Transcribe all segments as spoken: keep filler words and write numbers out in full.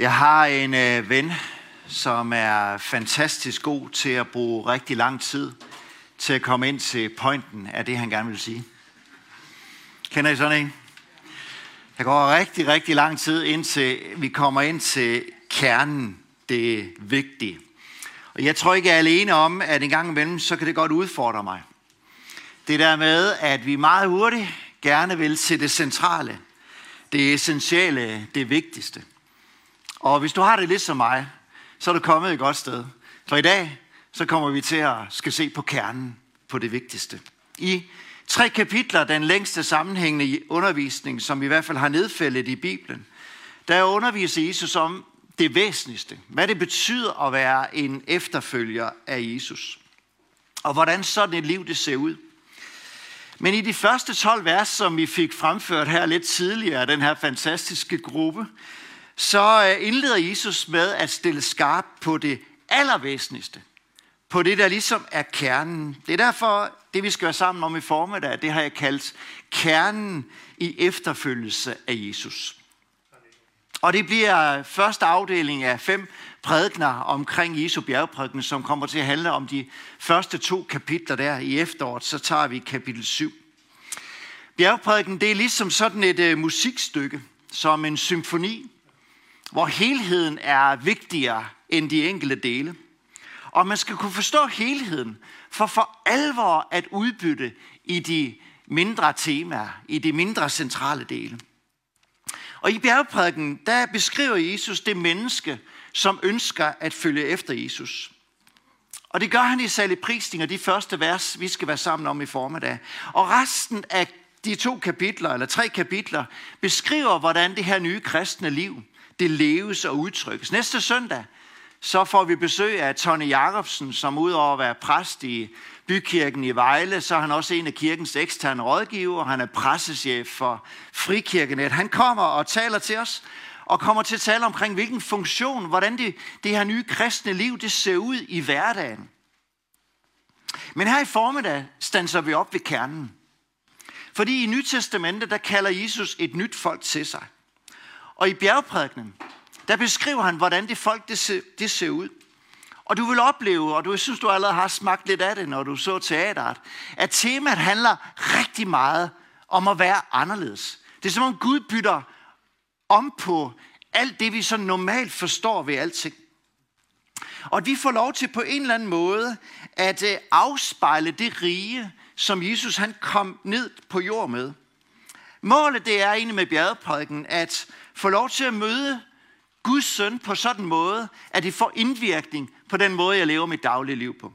Jeg har en øh, ven, som er fantastisk god til at bruge rigtig lang tid til at komme ind til pointen af det, han gerne vil sige. Kender I sådan en? Der går rigtig, rigtig lang tid, indtil vi kommer ind til kernen, det vigtige. Og jeg tror ikke, jeg er alene om, at en gang imellem, så kan det godt udfordre mig. Det der med, at vi meget hurtigt gerne vil til det centrale, det essentielle, det vigtigste. Og hvis du har det lidt som mig, så er du kommet et godt sted. For i dag, så kommer vi til at skal se på kernen, på det vigtigste. I tre kapitler, den længste sammenhængende undervisning, som vi i hvert fald har nedfældet i Bibelen, der underviser Jesus om det væsentligste. Hvad det betyder at være en efterfølger af Jesus. Og hvordan sådan et liv det ser ud. Men i de første tolv vers, som vi fik fremført her lidt tidligere, den her fantastiske gruppe, så indleder Jesus med at stille skarp på det allervæsentligste. På det, der ligesom er kernen. Det er derfor, det vi skal være sammen om i formiddag, det har jeg kaldt kernen i efterfølgelse af Jesus. Og det bliver første afdeling af fem prædikener omkring Jesu Bjergprædiken, som kommer til at handle om de første to kapitler der i efteråret. Så tager vi kapitel syv. Bjergprædiken, det er ligesom sådan et uh, musikstykke, som en symfoni, hvor helheden er vigtigere end de enkelte dele. Og man skal kunne forstå helheden, for for alvor at udbytte i de mindre temaer, i de mindre centrale dele. Og i bjergprædiken, der beskriver Jesus det menneske, som ønsker at følge efter Jesus. Og det gør han i saligprisning og de første vers, vi skal være sammen om i formiddag. Og resten af de to kapitler, eller tre kapitler, beskriver, hvordan det her nye kristne liv, det leves og udtrykkes. Næste søndag, så får vi besøg af Kent Jakobsen, som udover at være præst i bykirken i Vejle, så er han også en af kirkens eksterne rådgiver. Han er pressechef for Frikirkenet. Han kommer og taler til os, og kommer til at tale omkring, hvilken funktion, hvordan det, det her nye kristne liv, det ser ud i hverdagen. Men her i formiddag standser vi op ved kernen. Fordi i Nyt Testamentet, der kalder Jesus et nyt folk til sig. Og i bjergprædikenen, der beskriver han, hvordan det folk det ser, det ser ud. Og du vil opleve, og du synes, du allerede har smagt lidt af det, når du så teateret, at temaet handler rigtig meget om at være anderledes. Det er som om Gud bytter om på alt det, vi så normalt forstår ved alting. Og at vi får lov til på en eller anden måde at afspejle det rige, som Jesus han kom ned på jord med. Målet det er egentlig med bjergprædiken at få lov til at møde Guds søn på sådan en måde, at det får indvirkning på den måde, jeg lever mit daglige liv på.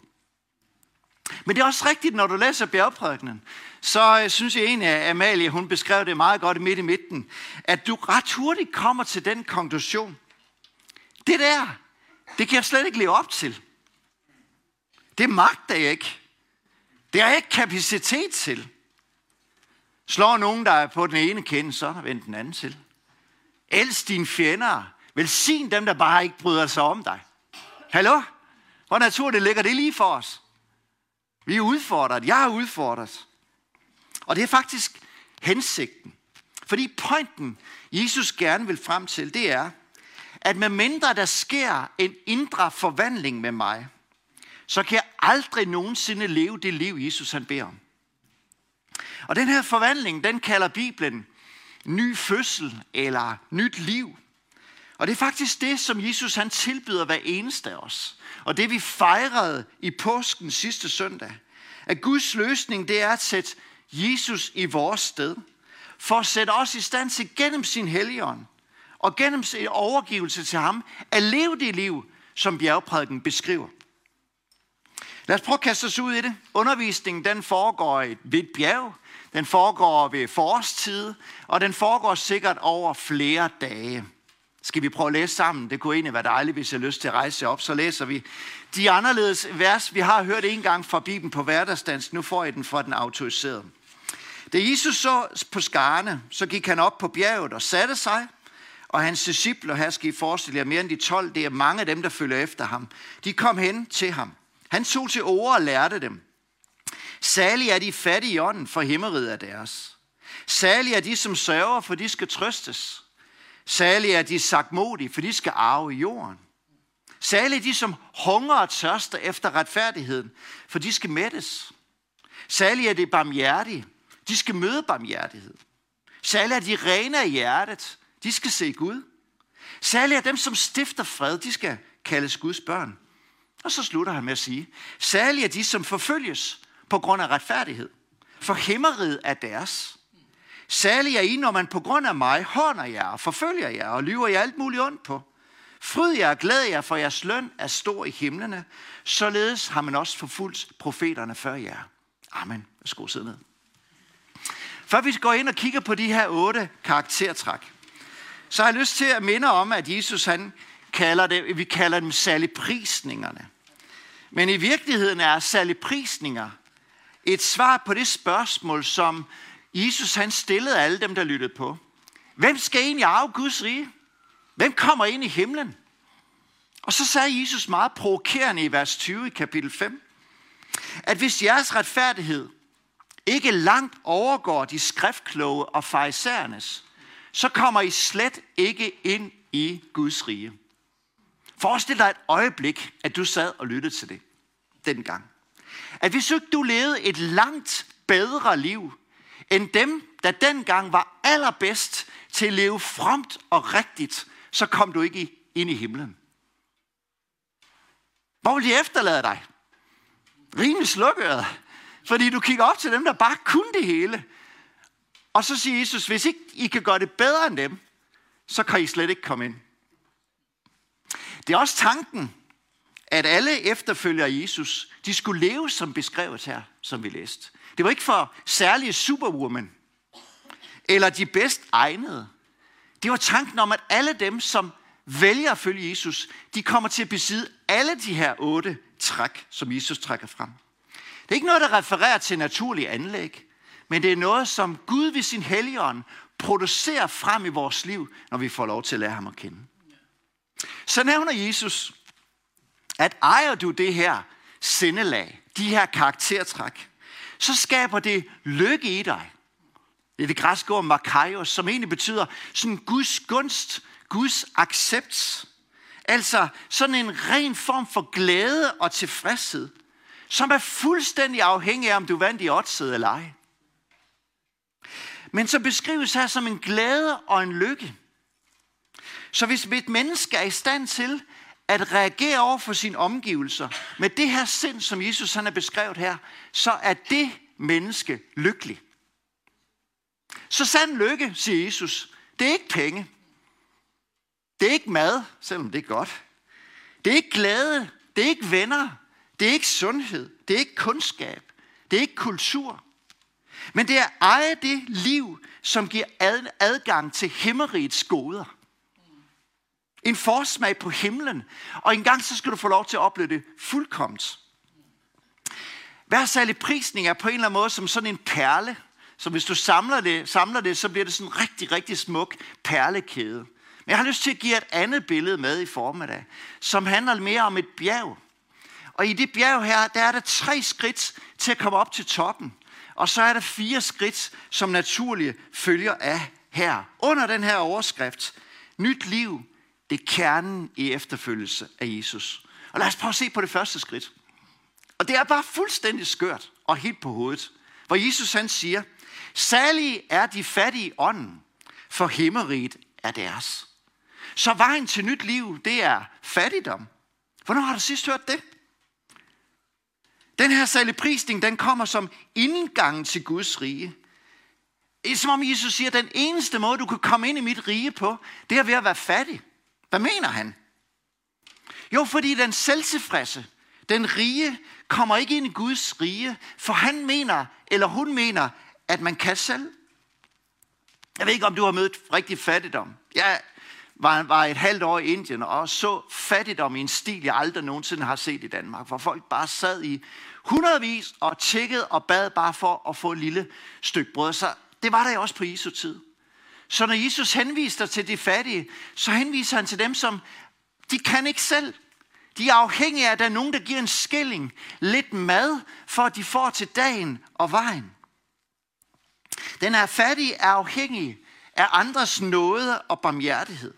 Men det er også rigtigt, når du læser bjergprædikenen, så synes jeg egentlig, at Amalie, hun beskrev det meget godt midt i midten, at du ret hurtigt kommer til den konklusion. Det der, det kan jeg slet ikke leve op til. Det magter jeg ikke. Det har jeg ikke kapacitet til. Slår nogen, der er på den ene kende, så vend den anden til. Elsk dine fjender. Velsign dem, der bare ikke bryder sig om dig. Hallo? Hvor naturligt ligger det lige for os? Vi er udfordret. Jeg er udfordret. Og det er faktisk hensigten. Fordi pointen, Jesus gerne vil frem til, det er, at medmindre der sker en indre forvandling med mig, så kan jeg aldrig nogensinde leve det liv, Jesus han beder om. Og den her forvandling, den kalder Bibelen ny fødsel eller nyt liv. Og det er faktisk det, som Jesus han tilbyder hver eneste af os. Og det vi fejrede i påsken sidste søndag. At Guds løsning, det er at sætte Jesus i vores sted. For at sætte os i stand til gennem sin helligånd. Og gennem sin overgivelse til ham. At leve det liv, som bjergprædiken beskriver. Lad os prøve at kaste os ud i det. Undervisningen den foregår ved et bjerg. Den foregår ved forårstid. Og den foregår sikkert over flere dage. Skal vi prøve at læse sammen? Det kunne egentlig være dejligt, hvis jeg har lyst til at rejse op. Så læser vi de anderledes vers. Vi har hørt en gang fra Bibelen på hverdagsdans. Nu får I den fra den autoriserede. Da Jesus så på skarne, så gik han op på bjerget og satte sig. Og hans discipler, her skal I forestille jer mere end de tolv, det er mange af dem, der følger efter ham. De kom hen til ham. Han tog til orde og lærte dem. Salige er de fattige i ånden, for himmeriget er deres. Salige er de, som sørger, for de skal trøstes. Salige er de sagtmodige, for de skal arve jorden. Salige er de, som hungrer og tørster efter retfærdigheden, for de skal mættes. Salige er de barmhjertige, de skal møde barmhjertighed. Salige er de rene af hjertet, de skal se Gud. Salige er dem, som stifter fred, de skal kaldes Guds børn. Og så slutter han med at sige, salige er de, som forfølges på grund af retfærdighed, for himmeriget er deres. Salige er I, når man på grund af mig håner jer og forfølger jer og lyver jer alt muligt ondt på. Fryd jer og glæd jer, for jeres løn er stor i himlene. Således har man også forfulgt profeterne før jer. Amen. Værsgo, sidde ned. Før vi går ind og kigger på de her otte karaktertræk, så har jeg lyst til at minde om, at Jesus han kalder det, vi kalder dem saligprisningerne. Men i virkeligheden er saligprisninger et svar på det spørgsmål, som Jesus han stillede alle dem, der lyttede på. Hvem skal egentlig arve Guds rige? Hvem kommer ind i himlen? Og så sagde Jesus meget provokerende i vers tyve i kapitel fem, at hvis jeres retfærdighed ikke langt overgår de skriftkloge og farisæernes, så kommer I slet ikke ind i Guds rige. Forestil dig et øjeblik, at du sad og lyttede til det dengang. At hvis ikke du levede et langt bedre liv, end dem, der dengang var allerbedst til at leve fromt og rigtigt, så kom du ikke ind i himlen. Hvor vil de efterlade dig? Rimelig slukøret, fordi du kigger op til dem, der bare kunne det hele. Og så siger Jesus, hvis ikke I kan gøre det bedre end dem, så kan I slet ikke komme ind. Det er også tanken, at alle efterfølgere Jesus, de skulle leve som beskrevet her, som vi læste. Det var ikke for særlige superwoman, eller de bedst egnede. Det var tanken om, at alle dem, som vælger at følge Jesus, de kommer til at besidde alle de her otte træk, som Jesus trækker frem. Det er ikke noget, der refererer til naturlige anlæg, men det er noget, som Gud ved sin helligånd producerer frem i vores liv, når vi får lov til at lære ham at kende. Så nævner Jesus, at ejer du det her sindelag, de her karaktertræk, så skaber det lykke i dig. Det er det græske ord makarios, som egentlig betyder sådan Guds gunst, Guds accept. Altså sådan en ren form for glæde og tilfredshed, som er fuldstændig afhængig af, om du vandt i oddset eller ej. Men så beskrives her som en glæde og en lykke. Så hvis et menneske er i stand til at reagere over for sine omgivelser med det her sind, som Jesus han er beskrevet her, så er det menneske lykkelig. Så sand lykke, siger Jesus, det er ikke penge. Det er ikke mad, selvom det er godt. Det er ikke glæde. Det er ikke venner. Det er ikke sundhed. Det er ikke kundskab. Det er ikke kultur. Men det er eje det liv, som giver adgang til himmerigets goder. En forsmag på himlen. Og engang så skal du få lov til at opleve det fuldkomment. Hver saligprisning er på en eller anden måde som sådan en perle. Så hvis du samler det, samler det, så bliver det sådan en rigtig, rigtig smuk perlekæde. Men jeg har lyst til at give et andet billede med i formiddag, som handler mere om et bjerg. Og i det bjerg her, der er der tre skridt til at komme op til toppen. Og så er der fire skridt, som naturligt følger af her. Under den her overskrift, nyt liv, det er kernen i efterfølgelse af Jesus. Og lad os prøve at se på det første skridt. Og det er bare fuldstændig skørt og helt på hovedet. Hvor Jesus han siger, salige er de fattige ånden, for himmeriget er deres. Så vejen til nyt liv, det er fattigdom. Hvornår har du sidst hørt det? Den her saligprisning, den kommer som indgangen til Guds rige. Som om Jesus siger, den eneste måde, du kan komme ind i mit rige på, det er ved at være fattig. Hvad mener han? Jo, fordi den selvtilfredse, den rige, kommer ikke ind i Guds rige, for han mener, eller hun mener, at man kan selv. Jeg ved ikke, om du har mødt rigtig fattigdom. Jeg var, var et halvt år i Indien og så fattigdom i en stil, jeg aldrig nogensinde har set i Danmark, hvor folk bare sad i hundredvis og tjekkede og bad bare for at få et lille stykke brød. Så det var der jo også på Jesu tid. Så når Jesus henviser til de fattige, så henviser han til dem, som de kan ikke selv. De er afhængige af, at der er nogen, der giver en skilling, lidt mad, for at de får til dagen og vejen. Den her fattige er afhængig af andres nåde og barmhjertighed.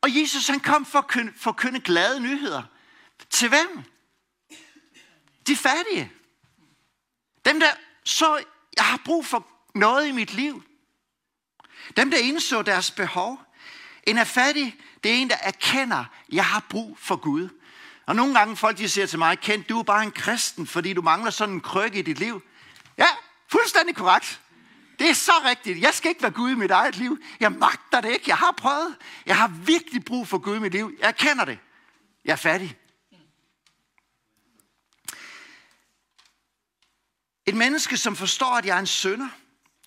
Og Jesus, han kom for at kønne, for at kønne glade nyheder. Til hvem? De fattige. Dem, der så, jeg har brug for noget i mit liv. Dem, der indså deres behov. En er fattig, det er en, der erkender, jeg har brug for Gud. Og nogle gange folk, de siger til mig, Kent, du er bare en kristen, fordi du mangler sådan en krykke i dit liv. Ja, fuldstændig korrekt. Det er så rigtigt. Jeg skal ikke være Gud i mit eget liv. Jeg magter det ikke. Jeg har prøvet. Jeg har virkelig brug for Gud i mit liv. Jeg erkender det. Jeg er fattig. Et menneske, som forstår, at jeg er en synder,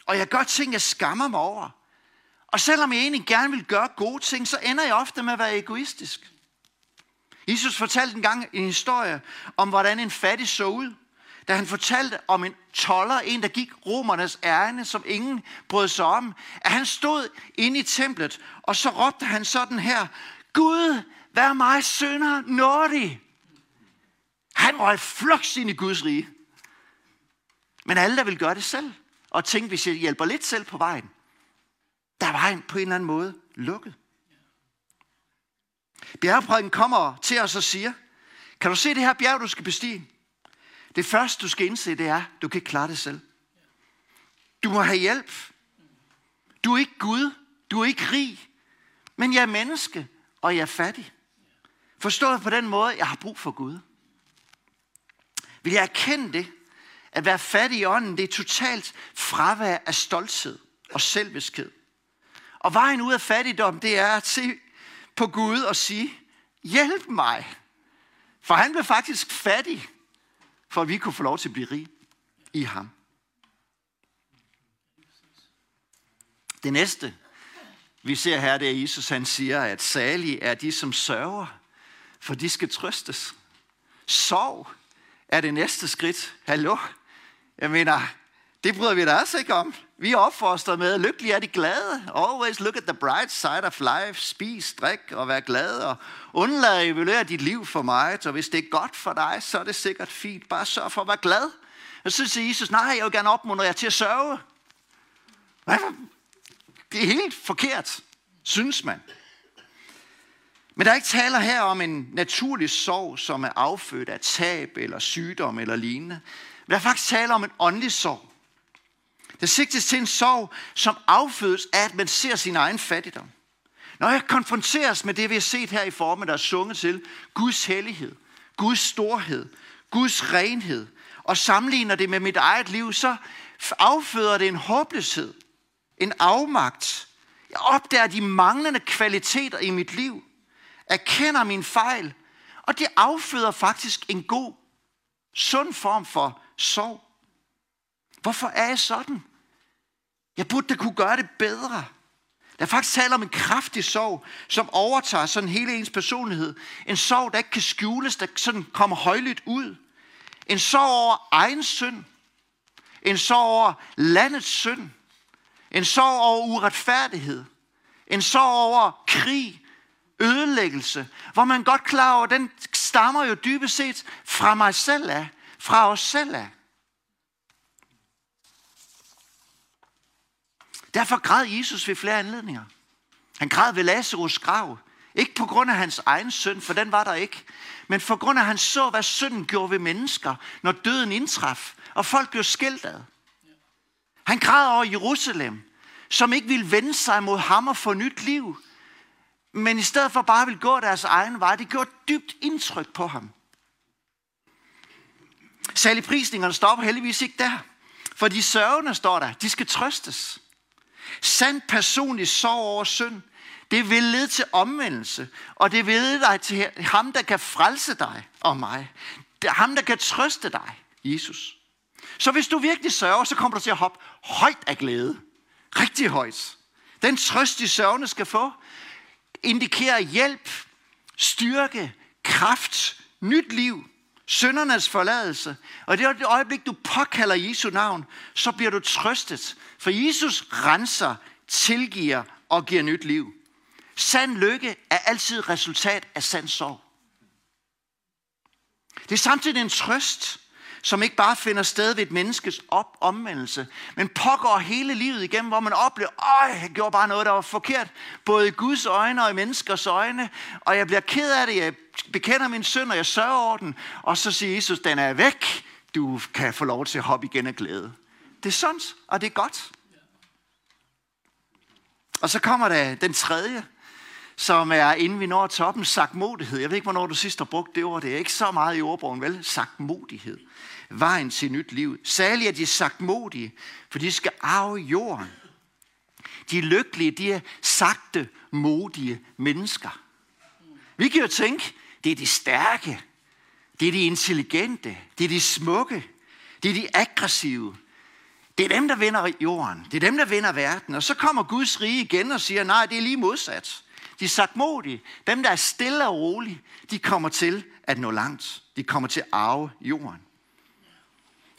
og jeg gør ting, jeg skammer mig over. Og selvom jeg egentlig gerne vil gøre gode ting, så ender jeg ofte med at være egoistisk. Jesus fortalte engang en historie om, hvordan en fattig så ud, da han fortalte om en toller, en der gik romernes ærinde, som ingen brød sig om, at han stod inde i templet, og så råbte han sådan her, Gud, vær mig synder nådig. Han røg fluks ind i Guds rige. Men alle, der ville gøre det selv, og tænkte, hvis jeg hjælper lidt selv på vejen, der er vejen på en eller anden måde lukket. Bjergprædiken kommer til os og siger, kan du se det her bjerg, du skal bestige? Det første, du skal indse, det er, du kan ikke klare det selv. Du må have hjælp. Du er ikke Gud, du er ikke rig, men jeg er menneske, og jeg er fattig. Forstået på den måde, jeg har brug for Gud. Vil jeg erkende det? At være fattig i ånden, det er totalt fravær af stolthed og selvbesked. Og vejen ud af fattigdom, det er at se på Gud og sige, hjælp mig. For han blev faktisk fattig, for at vi kunne få lov til at blive rig i ham. Det næste, vi ser her, det er Jesus, han siger, at salige er de, som sørger, for de skal trøstes. Sorg er det næste skridt. Hallo? Jeg mener, det bryder vi da også ikke om. Vi er opfostret med, lykkelig er de glade. Always look at the bright side of life. Spis, drik og vær glad. Og undlad at evaluere dit liv for mig. Så hvis det er godt for dig, så er det sikkert fint. Bare sørg for at være glad. Og så siger Jesus, nej, jeg vil gerne opmuntre jer til at sørge. Det er helt forkert, synes man. Men der er ikke taler her om en naturlig sorg, som er affødt af tab eller sygdom eller lignende. Men der er faktisk taler om en åndelig sorg. Det sigtes til en sorg, som affødes af, at man ser sin egen fattigdom. Når jeg konfronteres med det, vi har set her i formen, der er sunget til, Guds hellighed, Guds storhed, Guds renhed, og sammenligner det med mit eget liv, så afføder det en håbløshed, en afmagt. Jeg opdager de manglende kvaliteter i mit liv. Erkender min fejl, og det afføder faktisk en god, sund form for sorg. Hvorfor er jeg sådan? Jeg burde da kunne gøre det bedre. Der er faktisk tale om en kraftig sorg, som overtager sådan hele ens personlighed. En sorg, der ikke kan skjules, der sådan kommer højlydt ud. En sorg over egen synd. En sorg over landets synd. En sorg over uretfærdighed. En sorg over krig. Ødelæggelse, hvor man godt klar over, den stammer jo dybest set fra mig selv af, fra os selv af. Derfor græd Jesus ved flere anledninger. Han græd ved Lazarus' grav. Ikke på grund af hans egen synd, for den var der ikke, men på grund af, at han så, hvad synden gjorde ved mennesker, når døden indtraf, og folk blev skilt ad. Han græd over Jerusalem, som ikke ville vende sig mod ham og få nyt liv, men i stedet for bare vil gå deres egen vej, det gjorde dybt indtryk på ham. Saligprisningerne stopper heldigvis ikke der. For de sørgende, står der, de skal trøstes. Sand personlig sorg over synd, det vil lede til omvendelse. Og det vil lede dig til ham, der kan frelse dig og mig. Det er ham, der kan trøste dig, Jesus. Så hvis du virkelig sørger, så kommer du til at hoppe højt af glæde. Rigtig højt. Den trøst, de sørgende skal få, indikerer hjælp, styrke, kraft, nyt liv, syndernes forladelse. Og det er det øjeblik, du påkalder Jesu navn, så bliver du trøstet. For Jesus renser, tilgiver og giver nyt liv. Sand lykke er altid resultat af sand sorg. Det er samtidig en trøst, som ikke bare finder sted ved et menneskes op- omvendelse, men pågår hele livet igennem, hvor man oplever, at jeg gjorde bare noget, der var forkert, både i Guds øjne og i menneskers øjne, og jeg bliver ked af det, jeg bekender min synd, og jeg sørger over den, og så siger Jesus, den er væk, du kan få lov til at hoppe igen af glæde. Det er sundt, og det er godt. Og så kommer der den tredje, som er, inden vi når toppen, sagtmodighed. Jeg ved ikke, hvornår du sidst har brugt det ord. Det er ikke så meget i ordbogen, vel? Sagtmodighed. Vejen til nyt liv. Særligt er de sagtmodige, for de skal arve jorden. De lykkelige, de er sagte, modige mennesker. Vi kan jo tænke, det er de stærke, det er de intelligente, det er de smukke, det er de aggressive. Det er dem, der vinder jorden. Det er dem, der vinder verden. Og så kommer Guds rige igen og siger, nej, det er lige modsat. De sagtmodige, dem der er stille og rolige, de kommer til at nå langt. De kommer til at arve jorden.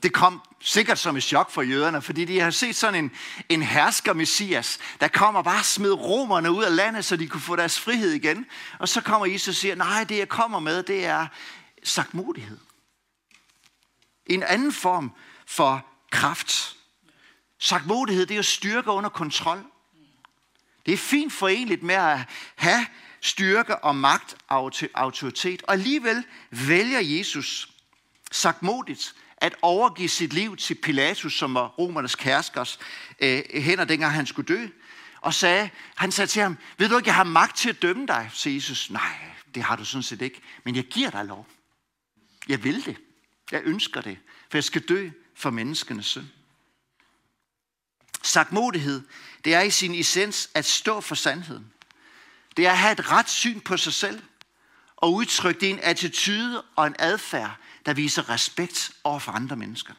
Det kom sikkert som et chok for jøderne, fordi de har set sådan en, en hersker messias, der kommer bare og smed romerne ud af landet, så de kunne få deres frihed igen. Og så kommer Jesus og siger, nej, det jeg kommer med, det er sagtmodighed. En anden form for kraft. Sagtmodighed, det er jo styrke under kontrol. Det er fint forenligt med at have styrke og magt, autoritet. Og alligevel vælger Jesus sagtmodigt at overgive sit liv til Pilatus, som var romernes herskers øh, hænder, dengang han skulle dø. Og sagde, han sagde til ham, ved du ikke, jeg har magt til at dømme dig? Så Jesus, nej, det har du sådan set ikke. Men jeg giver dig lov. Jeg vil det. Jeg ønsker det. For jeg skal dø for menneskenes synd. Sagtmodighed, det er i sin essens at stå for sandheden. Det er at have et ret syn på sig selv og udtrykke det i en attitude og en adfærd, der viser respekt over for andre mennesker.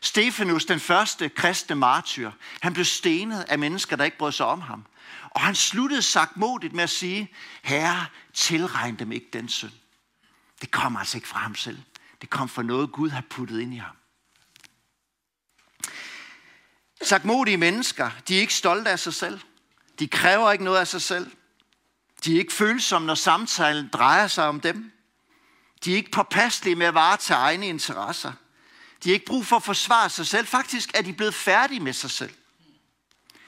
Stefanus, den første kristne martyr, han blev stenet af mennesker, der ikke brød sig om ham. Og han sluttede sagtmodigt med at sige, Herre, tilregn dem ikke den synd. Det kom altså ikke fra ham selv. Det kom fra noget, Gud har puttet ind i ham. Sagtmodige mennesker, de er ikke stolte af sig selv. De kræver ikke noget af sig selv. De er ikke følsomme, når samtalen drejer sig om dem. De er ikke påpasselige med at varetage egne interesser. De har ikke brug for at forsvare sig selv. Faktisk er de blevet færdige med sig selv.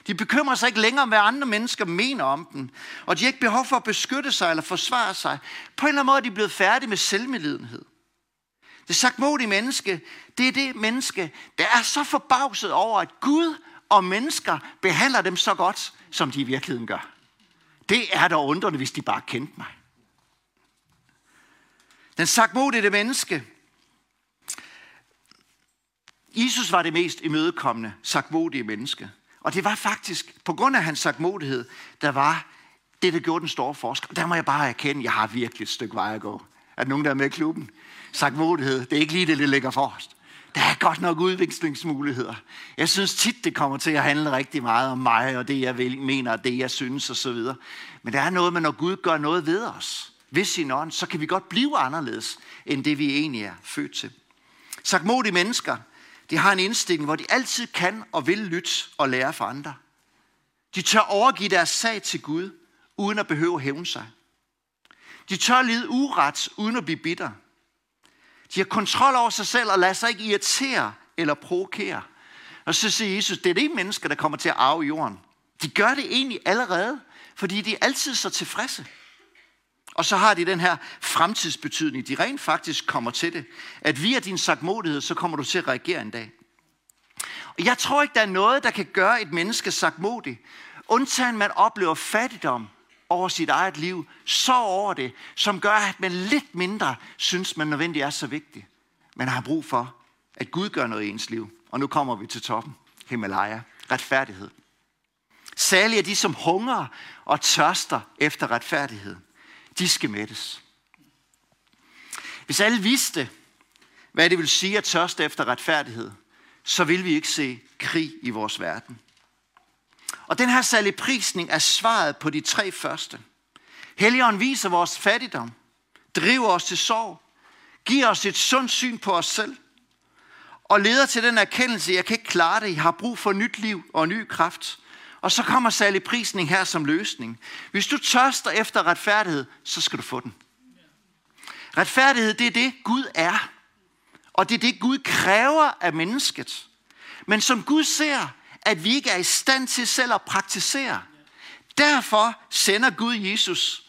De bekymrer sig ikke længere om, hvad andre mennesker mener om dem. Og de har ikke behov for at beskytte sig eller forsvare sig. På en eller anden måde er de blevet færdige med selvmedlidenhed. Det sagtmodige menneske, det er det menneske, der er så forbavset over, at Gud og mennesker behandler dem så godt, som de i virkeligheden gør. Det er da undrende, hvis de bare kendte mig. Den sagtmodige menneske. Jesus var det mest imødekommende sagtmodige menneske. Og det var faktisk, på grund af hans sagtmodighed, der var det, der gjorde den store forskel. Der må jeg bare erkende, at jeg har virkelig et stykke vej at gå. Er der nogen, der er med i klubben? Sagtmodighed, det er ikke lige det, det ligger forrest. Der er godt nok udviklingsmuligheder. Jeg synes tit, det kommer til at handle rigtig meget om mig, og det jeg vil, mener, og det jeg synes, osv. Men der er noget med, når Gud gør noget ved os, ved sin ånd, så kan vi godt blive anderledes, end det vi egentlig er født til. Sagtmodige mennesker, de har en indstilling, hvor de altid kan og vil lytte og lære fra andre. De tør overgive deres sag til Gud, uden at behøve at hævne sig. De tør lide uret, uden at blive bitter. De har kontrol over sig selv og lader sig ikke irritere eller provokere. Og så siger Jesus, det er de mennesker, der kommer til at arve jorden. De gør det egentlig allerede, fordi de er altid så tilfredse. Og så har de den her fremtidsbetydning. De rent faktisk kommer til det. At via din sagtmodighed, så kommer du til at reagere en dag. Og jeg tror ikke, der er noget, der kan gøre et menneske sagtmodigt, undtagen man oplever fattigdom over sit eget liv, så over det, som gør, at man lidt mindre synes, man nødvendigt er så vigtig. Man har brug for, at Gud gør noget i ens liv. Og nu kommer vi til toppen. Himalaya. Retfærdighed. Særligt er de, som hungrer og tørster efter retfærdighed. De skal mættes. Hvis alle vidste, hvad det vil sige at tørste efter retfærdighed, så ville vi ikke se krig i vores verden. Og den her saligprisning er svaret på de tre første. Helligånden viser vores fattigdom, driver os til sorg, giver os et sundt syn på os selv, og leder til den erkendelse, jeg kan ikke klare det, jeg har brug for nyt liv og ny kraft. Og så kommer saligprisning her som løsning. Hvis du tørster efter retfærdighed, så skal du få den. Retfærdighed, det er det, Gud er. Og det er det, Gud kræver af mennesket. Men som Gud ser, at vi ikke er i stand til selv at praktisere. Derfor sender Gud Jesus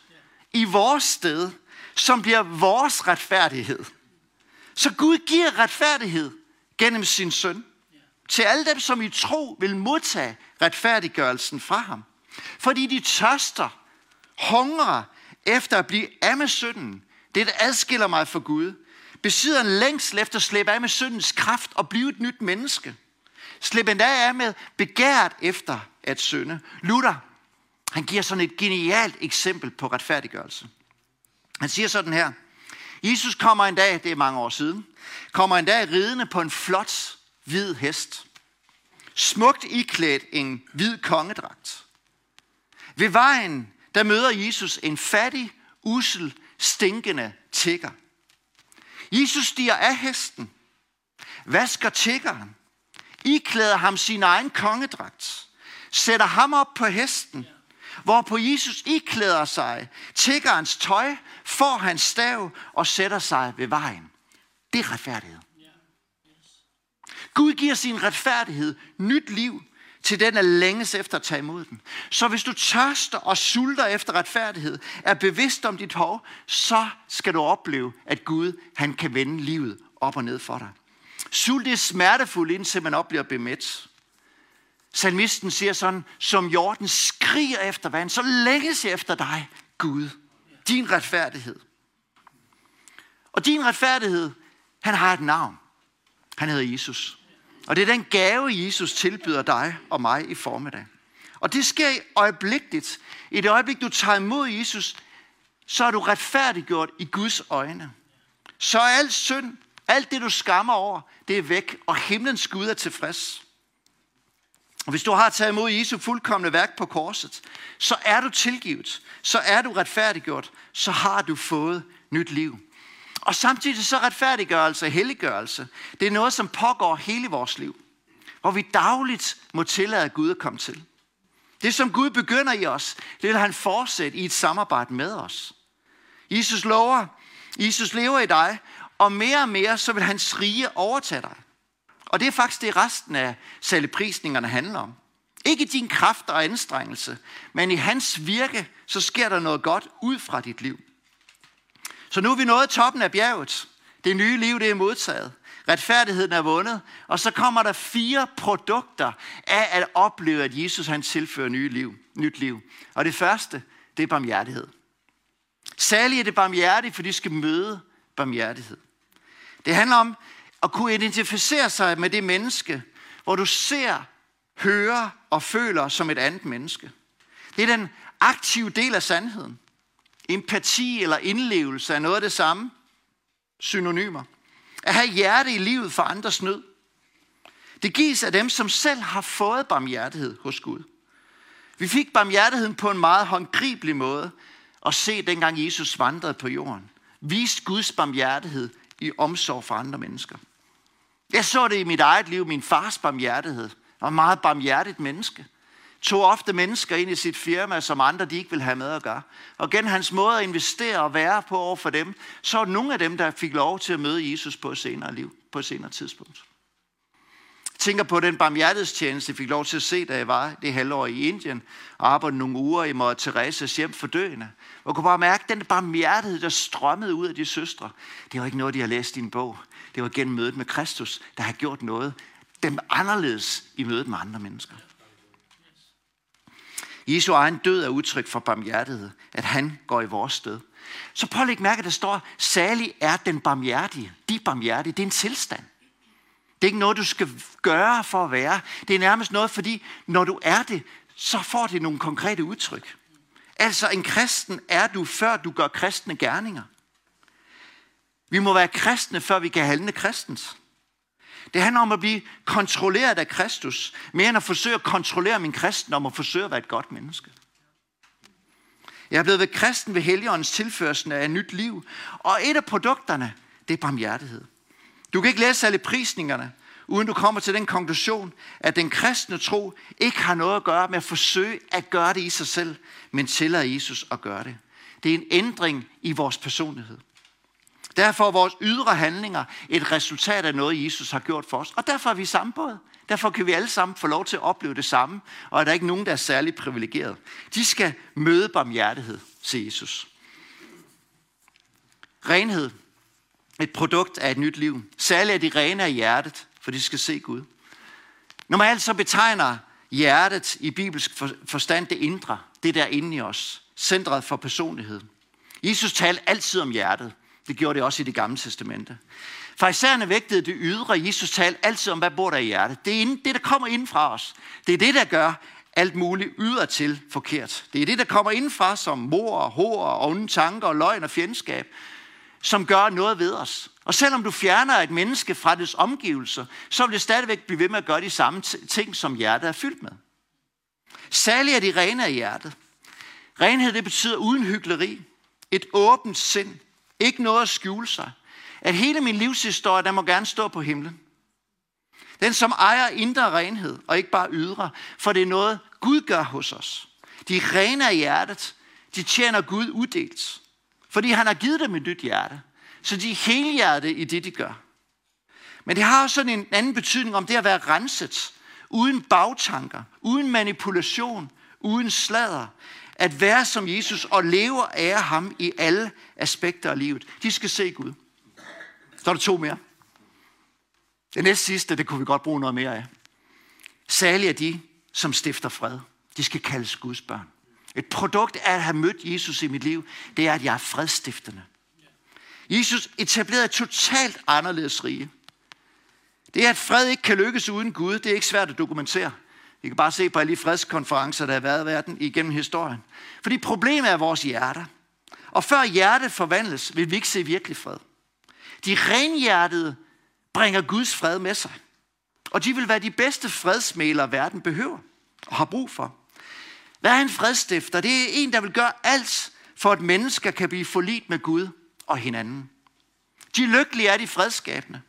i vores sted, som bliver vores retfærdighed. Så Gud giver retfærdighed gennem sin søn til alle dem, som i tro vil modtage retfærdiggørelsen fra ham. Fordi de tørster, hungrer efter at blive af med synden. Det, der adskiller mig fra Gud, besidder en længsel efter at slippe af med syndens kraft og blive et nyt menneske. Slippe endda af med begæret efter at synde. Luther, han giver sådan et genialt eksempel på retfærdiggørelse. Han siger sådan her. Jesus kommer en dag, det er mange år siden, kommer en dag ridende på en flot hvid hest. Smukt iklædt en hvid kongedragt. Ved vejen, der møder Jesus en fattig, usel, stinkende tigger. Jesus stiger af hesten, vasker tiggeren, iklæder ham sin egen kongedragt, sætter ham op på hesten, hvorpå Jesus iklæder sig tiggerens tøj, får hans stav og sætter sig ved vejen. Det er retfærdighed. Gud giver sin retfærdighed nyt liv til den, der længes efter at tage imod den. Så hvis du tørster og sulter efter retfærdighed, er bevidst om dit behov, så skal du opleve, at Gud han kan vende livet op og ned for dig. Sult er smertefuldt, indtil man oplever bemæt. Salmisten siger sådan, som jorden skriger efter vand, så længes jeg efter dig, Gud, din retfærdighed. Og din retfærdighed, han har et navn. Han hedder Jesus. Og det er den gave, Jesus tilbyder dig og mig i formiddag. Og det sker i øjeblikkeligt. I det øjeblik, du tager imod Jesus, så er du retfærdiggjort i Guds øjne. Så er al synd, alt det, du skammer over, det er væk, og himlens Gud er tilfreds. Og hvis du har taget imod Jesu fuldkomne værk på korset, så er du tilgivet, så er du retfærdiggjort, så har du fået nyt liv. Og samtidig så retfærdiggørelse og helliggørelse, det er noget, som pågår hele vores liv. Hvor vi dagligt må tillade Gud at komme til. Det, som Gud begynder i os, det vil han fortsætte i et samarbejde med os. Jesus lover, Jesus lever i dig, og mere og mere, så vil hans rige overtage dig. Og det er faktisk det, resten af saligprisningerne handler om. Ikke din kraft og anstrengelse, men i hans virke, så sker der noget godt ud fra dit liv. Så nu er vi nået toppen af bjerget. Det nye liv, det er modtaget. Retfærdigheden er vundet. Og så kommer der fire produkter af at opleve, at Jesus han tilfører nye liv, nyt liv. Og det første, det er barmhjertighed. Særligt er det barmhjertige, for de skal møde barmhjertighed. Det handler om at kunne identificere sig med det menneske, hvor du ser, hører og føler som et andet menneske. Det er den aktive del af sandheden. Empati eller indlevelse er noget af det samme. Synonymer. At have hjerte i livet for andres nød. Det gives af dem, som selv har fået barmhjertighed hos Gud. Vi fik barmhjertigheden på en meget håndgribelig måde at se, dengang Jesus vandrede på jorden. Viste Guds barmhjertighed i omsorg for andre mennesker. Jeg så det i mit eget liv, min fars barmhjertighed. Han var meget barmhjertigt menneske. Tog ofte mennesker ind i sit firma, som andre de ikke ville have med at gøre. Og gennem hans måde at investere og være på over for dem, så var nogle af dem, der fik lov til at møde Jesus på et senere, liv, på et senere tidspunkt. Jeg tænker på den barmhjertighedstjeneste, jeg fik lov til at se, da jeg var det halvår i Indien, og arbejdede nogle uger i Mor Theresas hjem for døende. Og kunne bare mærke, at den barmhjertighed, der strømmede ud af de søstre, det var ikke noget, de har læst i en bog. Det var gennem mødet med Kristus, der har gjort noget dem anderledes i mødet med andre mennesker. Jesu egen død er udtryk for barmhjertighed, at han går i vores sted. Så prøv at lægge mærke, at der står, salig er den barmhjertige. De barmhjertige, det er en tilstand. Det er ikke noget, du skal gøre for at være. Det er nærmest noget, fordi når du er det, så får det nogle konkrete udtryk. Altså en kristen er du, før du gør kristne gerninger. Vi må være kristne, før vi kan handle kristens. Det handler om at blive kontrolleret af Kristus, mere end at forsøge at kontrollere min kristen, om at forsøge at være et godt menneske. Jeg er blevet ved kristen ved Helligåndens tilførsel af et nyt liv, og et af produkterne, det er barmhjertighed. Du kan ikke læse alle prisningerne, uden du kommer til den konklusion, at den kristne tro ikke har noget at gøre med at forsøge at gøre det i sig selv, men tillader Jesus at gøre det. Det er en ændring i vores personlighed. Derfor er vores ydre handlinger et resultat af noget, Jesus har gjort for os. Og derfor er vi samme båd. Derfor kan vi alle sammen få lov til at opleve det samme. Og er der ikke nogen, der er særlig privilegeret. De skal møde barmhjertighed, siger Jesus. Renhed. Et produkt af et nyt liv. Særligt er de rene af hjertet, for de skal se Gud. Normalt så betegner hjertet i bibelsk forstand det indre. Det der inde i os. Centret for personlighed. Jesus talte altid om hjertet. Det gjorde det også i Det Gamle Testamente. Farisæerne vægtede det ydre. Jesus talte altid om, hvad bor der i hjertet. Det er det, der kommer inden fra os. Det er det, der gør alt muligt ydertil forkert. Det er det, der kommer inden fra, som mord og hår og onde tanker, løgn og fjendskab, som gør noget ved os. Og selvom du fjerner et menneske fra dets omgivelser, så vil det stadigvæk blive ved med at gøre de samme ting, som hjertet er fyldt med. Særligt er de rene af hjertet. Renhed, det betyder uden hykleri. Et åbent sind. Ikke noget at skjule sig. At hele min livshistorie, der må gerne stå på himlen. Den, som ejer indre renhed, og ikke bare ydre. For det er noget, Gud gør hos os. De rene af hjertet, de tjener Gud uddelt. Fordi han har givet dem et nyt hjerte. Så de er helhjertet i det, de gør. Men det har også sådan en anden betydning om det at være renset. Uden bagtanker, uden manipulation, uden sladder. At være som Jesus og leve og ære ham i alle aspekter af livet. De skal se Gud. Så er der to mere. Det næste sidste, det kunne vi godt bruge noget mere af. Særligt er de, som stifter fred. De skal kaldes Guds børn. Et produkt af at have mødt Jesus i mit liv, det er, at jeg er fredstiftende. Jesus etablerede et totalt anderledes rige. Det er, at fred ikke kan lykkes uden Gud. Det er ikke svært at dokumentere. I kan bare se på alle de fredskonferencer, der har været i verden igennem historien. Fordi problemet er vores hjerter. Og før hjertet forvandles, vil vi ikke se virkelig fred. De renhjertede bringer Guds fred med sig. Og de vil være de bedste fredsmælere, verden behøver og har brug for. Hvad er en fredstifter? Det er en, der vil gøre alt, for at mennesker kan blive forligt med Gud og hinanden. De lykkelige er de fredskabende.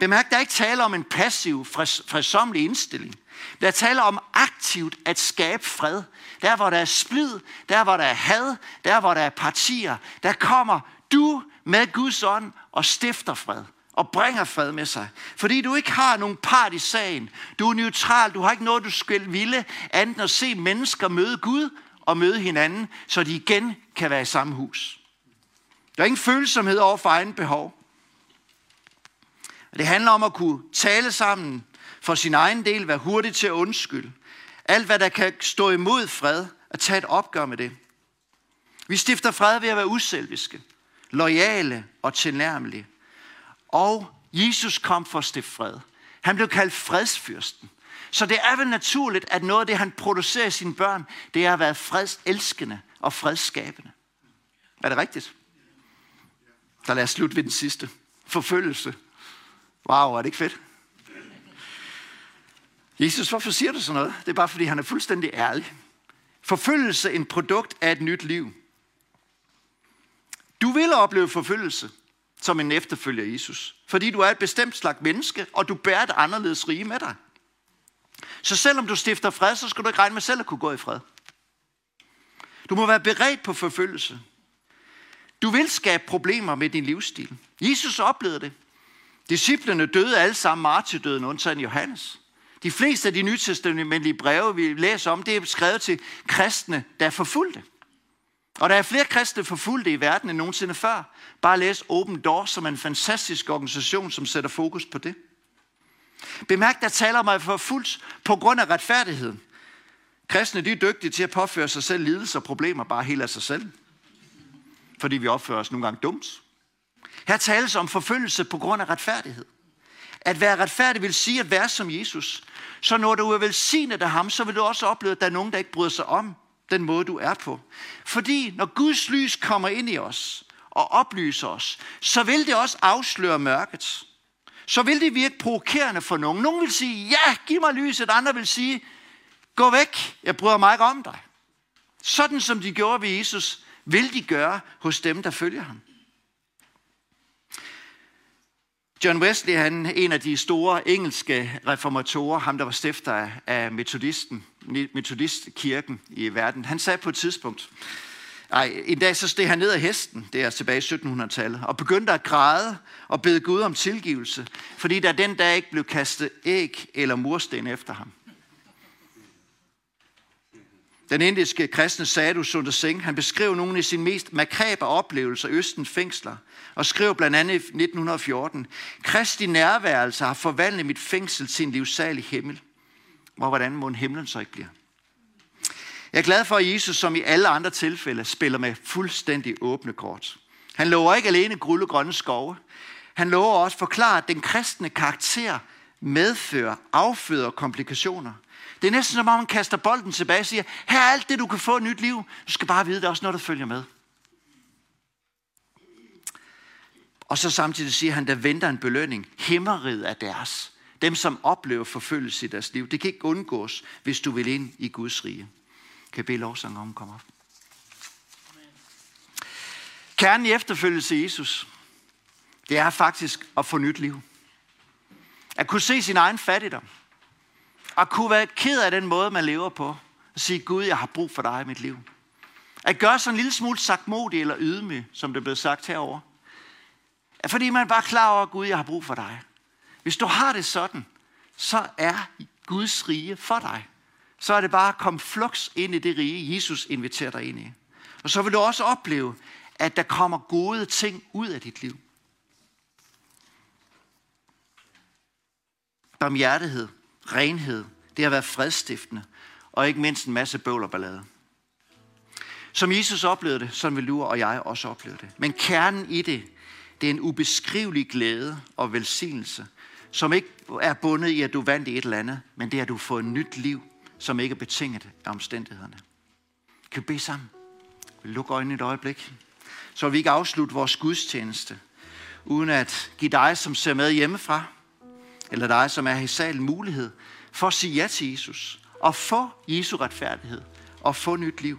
Bemærk, der er ikke tale om en passiv, fredsomlig indstilling. Der taler om aktivt at skabe fred. Der, hvor der er splid, der, hvor der er had, der, hvor der er partier, der kommer du med Guds ånd og stifter fred og bringer fred med sig. Fordi du ikke har nogen part i sagen. Du er neutral, du har ikke noget, du skal ville, andet end at se mennesker møde Gud og møde hinanden, så de igen kan være i samme hus. Der er ingen følsomhed over for egen behov. Det handler om at kunne tale sammen, for sin egen del, være hurtig til at undskylde. Alt, hvad der kan stå imod fred, at tage et opgør med det. Vi stifter fred ved at være uselviske, loyale og tilnærmelige. Og Jesus kom for at stifte fred. Han blev kaldt fredsfyrsten. Så det er vel naturligt, at noget af det, han producerer i sine børn, det er at være fredselskende og fredsskabende. Er det rigtigt? Så lad os slutte ved den sidste. Forfølgelse. Wow, er det ikke fedt? Jesus, hvorfor siger du sådan noget? Det er bare, fordi han er fuldstændig ærlig. Forfølgelse er en produkt af et nyt liv. Du vil opleve forfølgelse som en efterfølger af Jesus, fordi du er et bestemt slags menneske, og du bærer et anderledes rige med dig. Så selvom du stifter fred, så skal du ikke regne med selv at kunne gå i fred. Du må være beredt på forfølgelse. Du vil skabe problemer med din livsstil. Jesus oplevede det. Disciplerne døde alle sammen martyrdøden, undtagen Johannes. De fleste af de nytestamentlige breve, vi læser om, det er skrevet til kristne, der er forfulgte. Og der er flere kristne forfulgte i verden end nogensinde før. Bare læs Open Doors, som er en fantastisk organisation, som sætter fokus på det. Bemærk, der taler om at forfulgt på grund af retfærdigheden. Kristne, de er dygtige til at påføre sig selv lidelser og problemer bare helt af sig selv. Fordi vi opfører os nogle gange dumt. Her tales om forfølgelse på grund af retfærdighed. At være retfærdig vil sige at være som Jesus. Så når du er velsignet af ham, så vil du også opleve, at der er nogen, der ikke bryder sig om den måde, du er på. Fordi når Guds lys kommer ind i os og oplyser os, så vil det også afsløre mørket. Så vil det virke provokerende for nogen. Nogen vil sige, ja, giv mig lyset. Andre vil sige, gå væk, jeg bryder mig ikke om dig. Sådan som de gjorde ved Jesus, vil de gøre hos dem, der følger ham. John Wesley, han er en af de store engelske reformatorer, ham der var stifter af metodisten, metodistkirken i verden. Han sagde på et tidspunkt, Nej, en dag så steg han ned af hesten, det er tilbage i sytten hundrede-tallet, og begyndte at græde og bede Gud om tilgivelse, fordi der den dag ikke blev kastet æg eller mursten efter ham. Den indiske kristne Sadhu Sundar Singh, han beskrev nogle af sine mest makabre oplevelser i Østens fængsler, og skrev blandt andet i nitten fjorten, Kristi nærværelse har forvandlet mit fængsel til en livsalig himmel. Hvor hvordan må en himmelen så ikke blive? Jeg er glad for, at Jesus, som i alle andre tilfælde, spiller med fuldstændig åbne kort. Han lover ikke alene guld grønne skove. Han lover også forklare, at den kristne karakter medfører, afføder komplikationer. Det er næsten som om, man kaster bolden tilbage og siger, her er alt det, du kan få et nyt liv. Du skal bare vide, der er også noget, der følger med. Og så samtidig siger han, der venter en belønning. Himmeriget er deres. Dem, som oplever forfølgelse i deres liv. Det kan ikke undgås, hvis du vil ind i Guds rige. Kan jeg bede lovsangen om at komme op? Kernen i efterfølgelse af Jesus, det er faktisk at få nyt liv. At kunne se sin egen fattigdom. At kunne være ked af den måde, man lever på. Og sige, Gud, jeg har brug for dig i mit liv. At gøre sig en lille smule sagtmodig eller ydmyg, som det er blevet sagt herover. At fordi man bare er klar over, Gud, jeg har brug for dig. Hvis du har det sådan, så er Guds rige for dig. Så er det bare at komme fluks ind i det rige, Jesus inviterer dig ind i. Og så vil du også opleve, at der kommer gode ting ud af dit liv. Barmhjertighed, renhed, det har været fredstiftende, og ikke mindst en masse bøvl og ballade. Som Jesus oplevede det, sådan vil du og jeg også opleve det. Men kernen i det, det er en ubeskrivelig glæde og velsignelse, som ikke er bundet i, at du vandt i et eller andet, men det er, at du får et nyt liv, som ikke er betinget af omstændighederne. Kan vi bede sammen? Vi lukker øjnene et øjeblik, så vi ikke afslutter vores gudstjeneste, uden at give dig, som ser med hjemmefra, eller dig, som er her i salen, mulighed for at sige ja til Jesus, og få Jesu retfærdighed, og få nyt liv.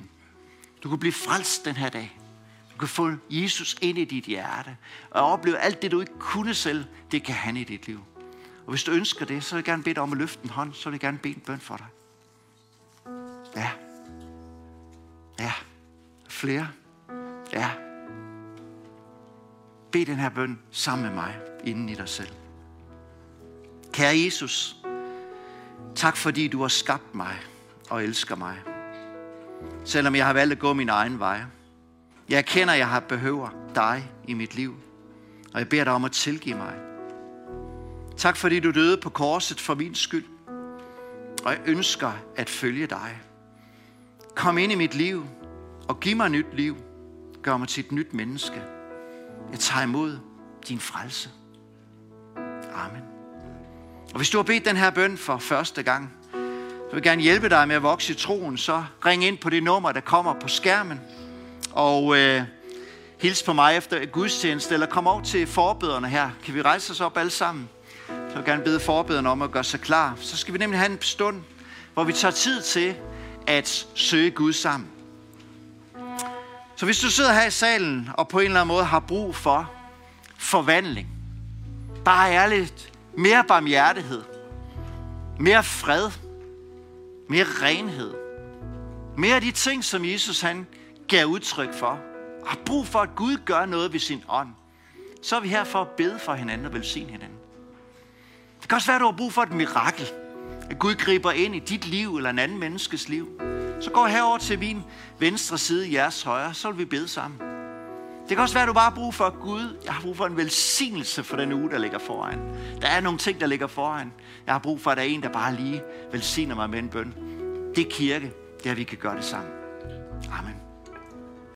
Du kan blive frelst den her dag. Du kan få Jesus ind i dit hjerte, og opleve alt det, du ikke kunne selv, det kan han i dit liv. Og hvis du ønsker det, så vil jeg gerne bede dig om at løfte en hånd, så vil jeg gerne bede en bøn for dig. Ja. Ja. Flere. Ja. Bed den her bøn sammen med mig, inden i dig selv. Kære Jesus, tak fordi du har skabt mig og elsker mig. Selvom jeg har valgt at gå min egen vej. Jeg erkender, at jeg har behøver dig i mit liv. Og jeg beder dig om at tilgive mig. Tak fordi du døde på korset for min skyld. Og jeg ønsker at følge dig. Kom ind i mit liv og giv mig nyt liv. Gør mig til et nyt menneske. Jeg tager imod din frelse. Amen. Og hvis du har bedt den her bøn for første gang, så vil jeg gerne hjælpe dig med at vokse i troen, så ring ind på det nummer, der kommer på skærmen, og øh, hils på mig efter gudstjeneste, eller kom over til forbederne her. Kan vi rejse os op alle sammen? Så vil jeg gerne bede forbederne om at gøre sig klar. Så skal vi nemlig have en stund, hvor vi tager tid til at søge Gud sammen. Så hvis du sidder her i salen, og på en eller anden måde har brug for forvandling, bare ærligt, mere barmhjertighed, mere fred, mere renhed, mere af de ting, som Jesus han gav udtryk for, og har brug for, at Gud gør noget ved sin ånd, så er vi her for at bede for hinanden og velsigne hinanden. Det kan også være, at du har brug for et mirakel, at Gud griber ind i dit liv eller en anden menneskes liv. Så gå herover til min venstre side, jeres højre, så vil vi bede sammen. Det kan også være, at du bare har brug for Gud. Jeg har brug for en velsignelse for den uge, der ligger foran. Der er nogle ting, der ligger foran. Jeg har brug for, at der er en, der bare lige velsigner mig med en bøn. Det er kirke, der vi kan gøre det sammen. Amen.